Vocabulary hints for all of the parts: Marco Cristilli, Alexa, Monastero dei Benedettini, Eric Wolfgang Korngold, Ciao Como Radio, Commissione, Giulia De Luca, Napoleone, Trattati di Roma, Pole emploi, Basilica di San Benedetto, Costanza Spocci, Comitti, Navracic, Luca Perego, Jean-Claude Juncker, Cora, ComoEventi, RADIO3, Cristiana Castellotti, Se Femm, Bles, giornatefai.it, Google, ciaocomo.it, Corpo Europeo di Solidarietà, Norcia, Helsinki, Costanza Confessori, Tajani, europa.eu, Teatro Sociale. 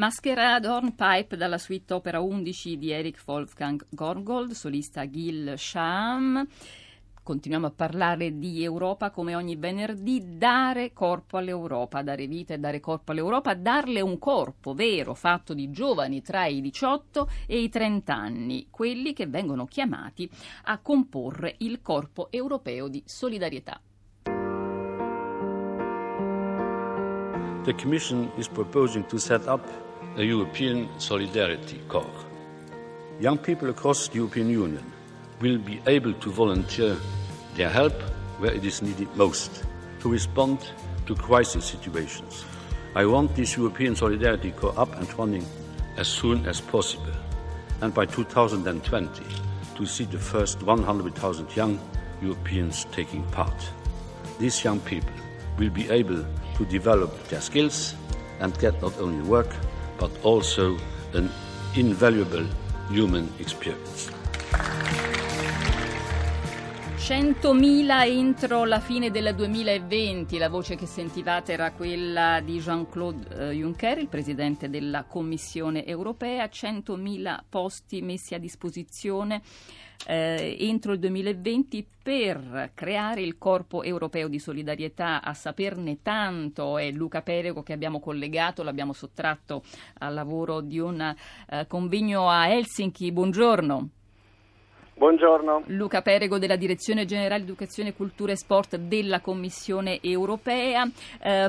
Maschera d'Hornpipe dalla suite opera 11 di Eric Wolfgang Korngold, solista Gil Sham. Continuiamo a parlare di Europa come ogni venerdì, dare corpo all'Europa, dare vita e dare corpo all'Europa, darle un corpo vero, fatto di giovani tra i 18 e i 30 anni, quelli che vengono chiamati a comporre il Corpo Europeo di Solidarietà. The Commission is proposing to set up a European Solidarity Corps. Young people across the European Union will be able to volunteer their help where it is needed most, to respond to crisis situations. I want this European Solidarity Corps up and running as soon as possible, and by 2020 to see the first 100,000 young Europeans taking part. These young people will be able to develop their skills and get not only work, but also an invaluable human experience. 100.000 entro la fine del 2020, la voce che sentivate era quella di Jean-Claude Juncker, il presidente della Commissione europea. 100.000 posti messi a disposizione entro il 2020 per creare il Corpo Europeo di Solidarietà. A saperne tanto è Luca Perego, che abbiamo collegato, l'abbiamo sottratto al lavoro di un convegno a Helsinki. Buongiorno. Buongiorno. Luca Perego della Direzione Generale Educazione, Cultura e Sport della Commissione Europea.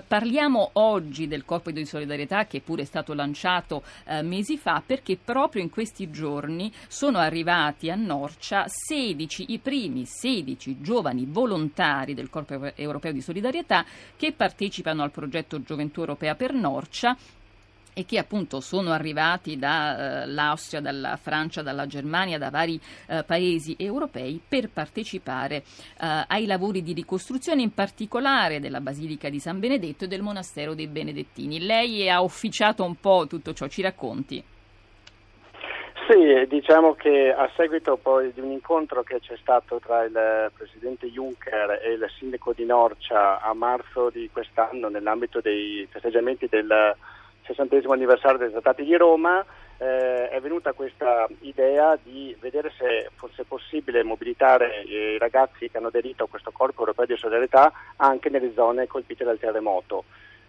Parliamo oggi del Corpo di Solidarietà, che pure è stato lanciato mesi fa, perché proprio in questi giorni sono arrivati a Norcia i primi 16 giovani volontari del Corpo Europeo di Solidarietà che partecipano al progetto Gioventù Europea per Norcia, e che appunto sono arrivati dall'Austria, dalla Francia, dalla Germania, da vari paesi europei per partecipare ai lavori di ricostruzione, in particolare della Basilica di San Benedetto e del Monastero dei Benedettini. Lei ha officiato un po' tutto ciò, ci racconti? Sì, diciamo che a seguito poi di un incontro che c'è stato tra il presidente Juncker e il sindaco di Norcia a marzo di quest'anno, nell'ambito dei festeggiamenti del 60° anniversario dei Trattati di Roma, è venuta questa idea di vedere se fosse possibile mobilitare i ragazzi che hanno aderito a questo Corpo Europeo di Solidarietà anche nelle zone colpite dal terremoto.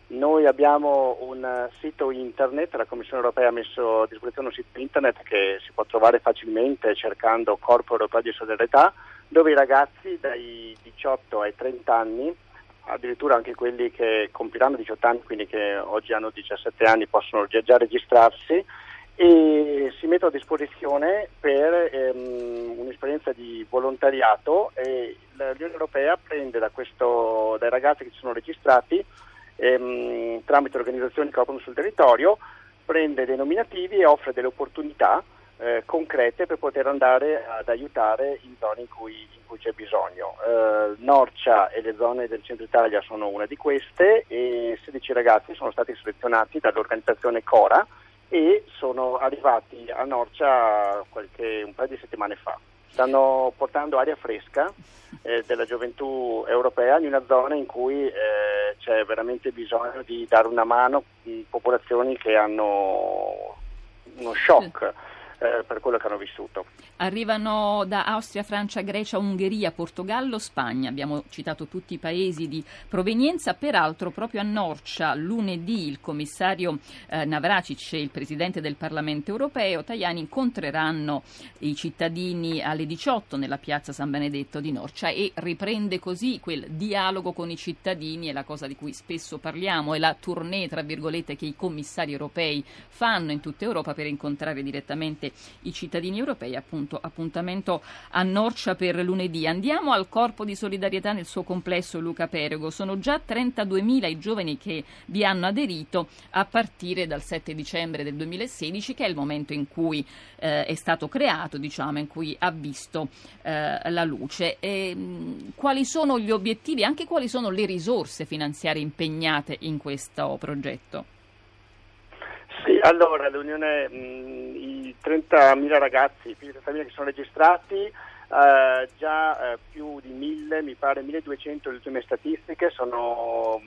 Noi abbiamo un sito internet, la Commissione Europea ha messo a disposizione un sito internet che si può trovare facilmente cercando Corpo Europeo di Solidarietà, dove i ragazzi dai 18 ai 30 anni, addirittura anche quelli che compiranno 18 anni, quindi che oggi hanno 17 anni, possono già registrarsi e si mettono a disposizione per un'esperienza di volontariato, e l'Unione Europea prende dai ragazzi che si sono registrati tramite organizzazioni che operano sul territorio, prende dei nominativi e offre delle opportunità concrete per poter andare ad aiutare in zone in cui c'è bisogno. Norcia e le zone del centro Italia sono una di queste, e 16 ragazzi sono stati selezionati dall'organizzazione Cora e sono arrivati a Norcia un paio di settimane fa. Stanno portando aria fresca della gioventù europea in una zona in cui c'è veramente bisogno di dare una mano a popolazioni che hanno uno shock per quello che hanno vissuto. Arrivano da Austria, Francia, Grecia, Ungheria, Portogallo, Spagna. Abbiamo citato tutti i paesi di provenienza. Peraltro proprio a Norcia lunedì il commissario Navracic e il presidente del Parlamento europeo Tajani incontreranno i cittadini alle 18 nella piazza San Benedetto di Norcia, e riprende così quel dialogo con i cittadini, è la cosa di cui spesso parliamo, è la tournée tra virgolette che i commissari europei fanno in tutta Europa per incontrare direttamente i cittadini europei. Appunto, appuntamento a Norcia per lunedì. Andiamo al Corpo di Solidarietà nel suo complesso, Luca Perego. Sono già 32.000 i giovani che vi hanno aderito a partire dal 7 dicembre del 2016, che è il momento in cui è stato creato, diciamo, in cui ha visto la luce. E, quali sono gli obiettivi, anche quali sono le risorse finanziarie impegnate in questo progetto? Sì, allora l'Unione, i 30.000 ragazzi, più di 30.000 che sono registrati, già più di 1.000, mi pare 1.200 le ultime statistiche, sono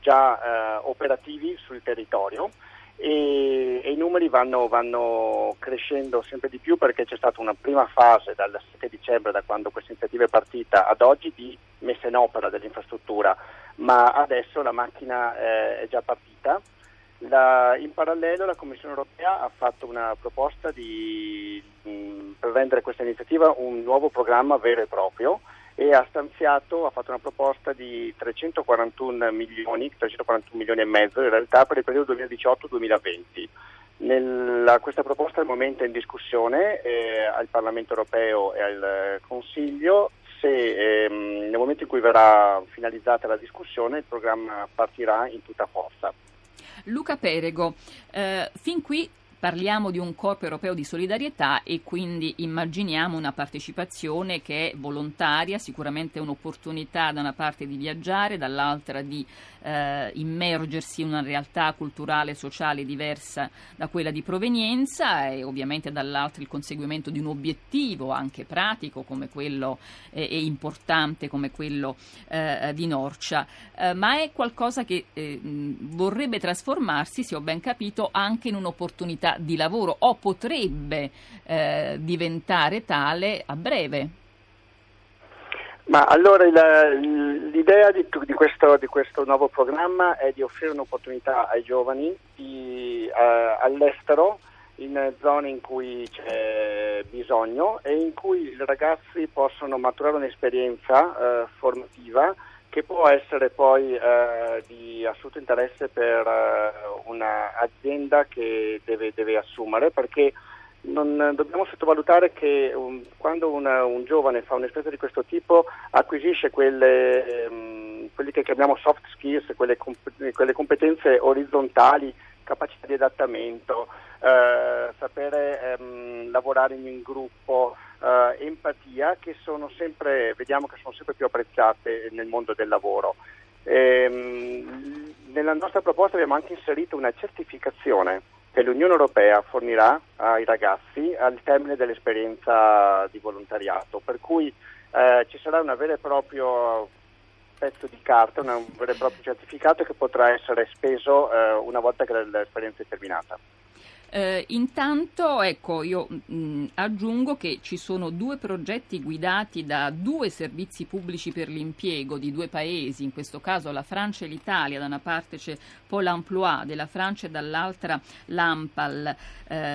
già operativi sul territorio, e e i numeri vanno crescendo sempre di più, perché c'è stata una prima fase dal 7 dicembre, da quando questa iniziativa è partita, ad oggi di messa in opera dell'infrastruttura, ma adesso la macchina è già partita. In parallelo la Commissione Europea ha fatto una proposta per rendere questa iniziativa un nuovo programma vero e proprio, e ha fatto una proposta di 341 milioni e mezzo in realtà, per il periodo 2018-2020. Questa proposta al momento è in discussione al Parlamento Europeo e al Consiglio. Nel momento in cui verrà finalizzata la discussione, il programma partirà in tutta forza. Luca Perego, fin qui parliamo di un corpo europeo di solidarietà e quindi immaginiamo una partecipazione che è volontaria, sicuramente un'opportunità da una parte di viaggiare, dall'altra di immergersi in una realtà culturale e sociale diversa da quella di provenienza, e ovviamente dall'altra il conseguimento di un obiettivo anche pratico come quello e importante come quello di Norcia, ma è qualcosa che vorrebbe trasformarsi, se ho ben capito, anche in un'opportunità di lavoro, o potrebbe diventare tale a breve. Ma allora l'idea di questo nuovo programma è di offrire un'opportunità ai giovani all'estero, in zone in cui c'è bisogno e in cui i ragazzi possono maturare un'esperienza formativa che può essere poi di assoluto interesse per un'azienda che deve assumere, perché non dobbiamo sottovalutare che quando un giovane fa un'esperienza di questo tipo acquisisce quelli che chiamiamo soft skills, quelle competenze orizzontali, capacità di adattamento, sapere lavorare in gruppo, empatia, che vediamo che sono sempre più apprezzate nel mondo del lavoro. Nella nostra proposta abbiamo anche inserito una certificazione che l'Unione Europea fornirà ai ragazzi al termine dell'esperienza di volontariato, per cui ci sarà una vera e propria pezzo di carta, un vero e proprio certificato che potrà essere speso una volta che l'esperienza è terminata. Intanto ecco, io aggiungo che ci sono due progetti guidati da due servizi pubblici per l'impiego di due paesi, in questo caso la Francia e l'Italia. Da una parte c'è Pole emploi della Francia e dall'altra l'ANPAL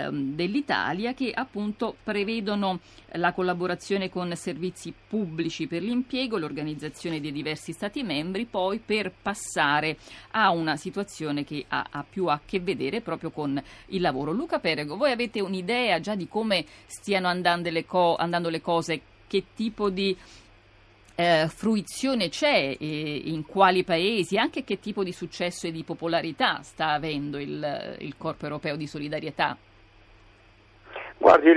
dell'Italia, che appunto prevedono la collaborazione con servizi pubblici per l'impiego, l'organizzazione dei diversi stati membri, poi per passare a una situazione che ha più a che vedere proprio con il lavoro. Luca Perego, voi avete un'idea già di come stiano andando le cose, che tipo di fruizione c'è, in quali paesi, anche che tipo di successo e di popolarità sta avendo il Corpo Europeo di Solidarietà? Guardi, io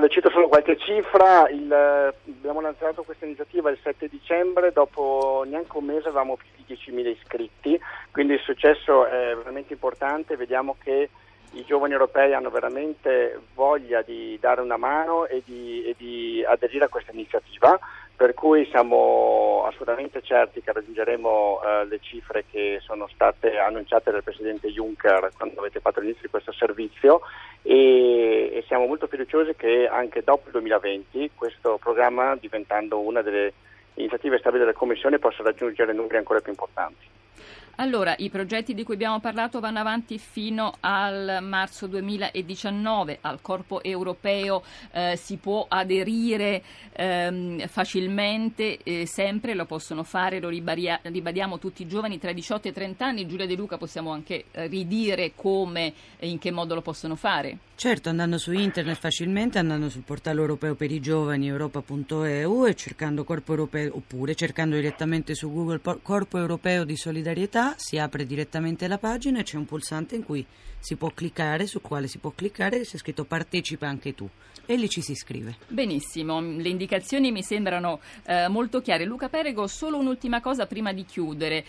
le cito solo qualche cifra. Abbiamo lanciato questa iniziativa il 7 dicembre, dopo neanche un mese avevamo più di 10.000 iscritti, quindi il successo è veramente importante. Vediamo che i giovani europei hanno veramente voglia di dare una mano e di aderire a questa iniziativa, per cui siamo assolutamente certi che raggiungeremo le cifre che sono state annunciate dal Presidente Juncker quando avete fatto l'inizio di questo servizio, e siamo molto fiduciosi che anche dopo il 2020 questo programma, diventando una delle iniziative stabili della Commissione, possa raggiungere numeri ancora più importanti. Allora, i progetti di cui abbiamo parlato vanno avanti fino al marzo 2019, al Corpo Europeo si può aderire facilmente, sempre lo possono fare, lo ribadiamo, tutti i giovani tra i 18 e i 30 anni. Giulia De Luca, possiamo anche ridire come e in che modo lo possono fare? Certo, andando su internet facilmente, andando sul portale europeo per i giovani europa.eu e cercando Corpo Europeo, oppure cercando direttamente su Google Corpo Europeo di Solidarietà, si apre direttamente la pagina e c'è un pulsante in cui si può cliccare, sul quale si può cliccare, c'è scritto partecipa anche tu, e lì ci si iscrive. Benissimo, le indicazioni mi sembrano molto chiare. Luca Perego, solo un'ultima cosa prima di chiudere.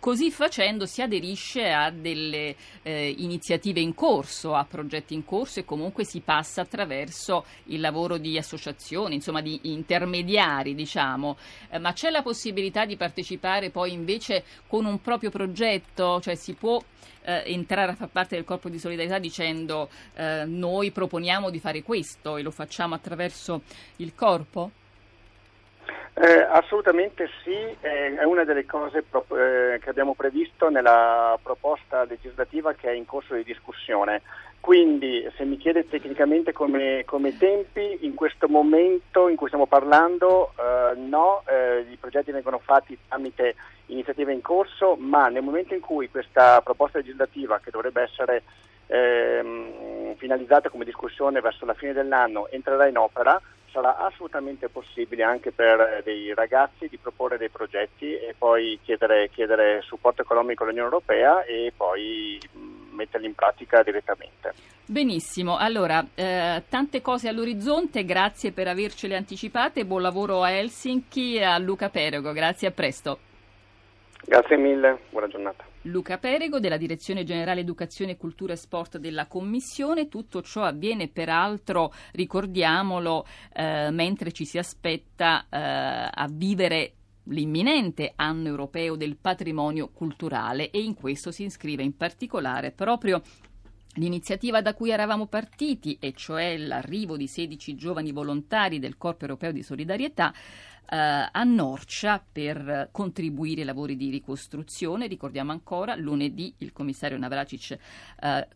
Così facendo si aderisce a delle iniziative in corso, a progetti progetti in corso e comunque si passa attraverso il lavoro di associazioni, insomma di intermediari, diciamo, ma c'è la possibilità di partecipare poi invece con un proprio progetto, cioè si può entrare a far parte del Corpo di Solidarietà dicendo noi proponiamo di fare questo e lo facciamo attraverso il corpo? Assolutamente sì, è una delle cose che abbiamo previsto nella proposta legislativa che è in corso di discussione. Quindi se mi chiede tecnicamente come tempi, in questo momento in cui stiamo parlando i progetti vengono fatti tramite iniziative in corso, ma nel momento in cui questa proposta legislativa, che dovrebbe essere finalizzata come discussione verso la fine dell'anno, entrerà in opera, sarà assolutamente possibile anche per dei ragazzi di proporre dei progetti e poi chiedere supporto economico all'Unione Europea e poi metterli in pratica direttamente. Benissimo, allora tante cose all'orizzonte, grazie per avercele anticipate, buon lavoro a Helsinki e a Luca Perego, grazie, a presto. Grazie mille, buona giornata. Luca Perego della Direzione Generale Educazione, Cultura e Sport della Commissione. Tutto ciò avviene peraltro, ricordiamolo, mentre ci si aspetta a vivere l'imminente anno europeo del patrimonio culturale, e in questo si iscrive in particolare proprio l'iniziativa da cui eravamo partiti, e cioè l'arrivo di 16 giovani volontari del Corpo Europeo di Solidarietà a Norcia per contribuire ai lavori di ricostruzione. Ricordiamo ancora lunedì il commissario Navracic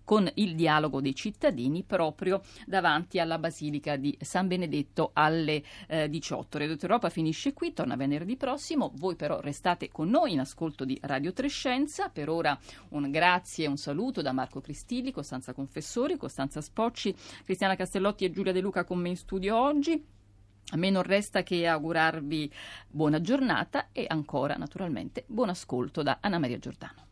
con il dialogo dei cittadini proprio davanti alla Basilica di San Benedetto alle 18. Radio Europa finisce qui, torna venerdì prossimo. Voi però restate con noi in ascolto di Radio 3 Scienza. Per ora un grazie e un saluto da Marco Cristilli, Costanza Confessori, Costanza Spocci, Cristiana Castellotti e Giulia De Luca con me in studio oggi. A me non resta che augurarvi buona giornata e ancora, naturalmente, buon ascolto da Anna Maria Giordano.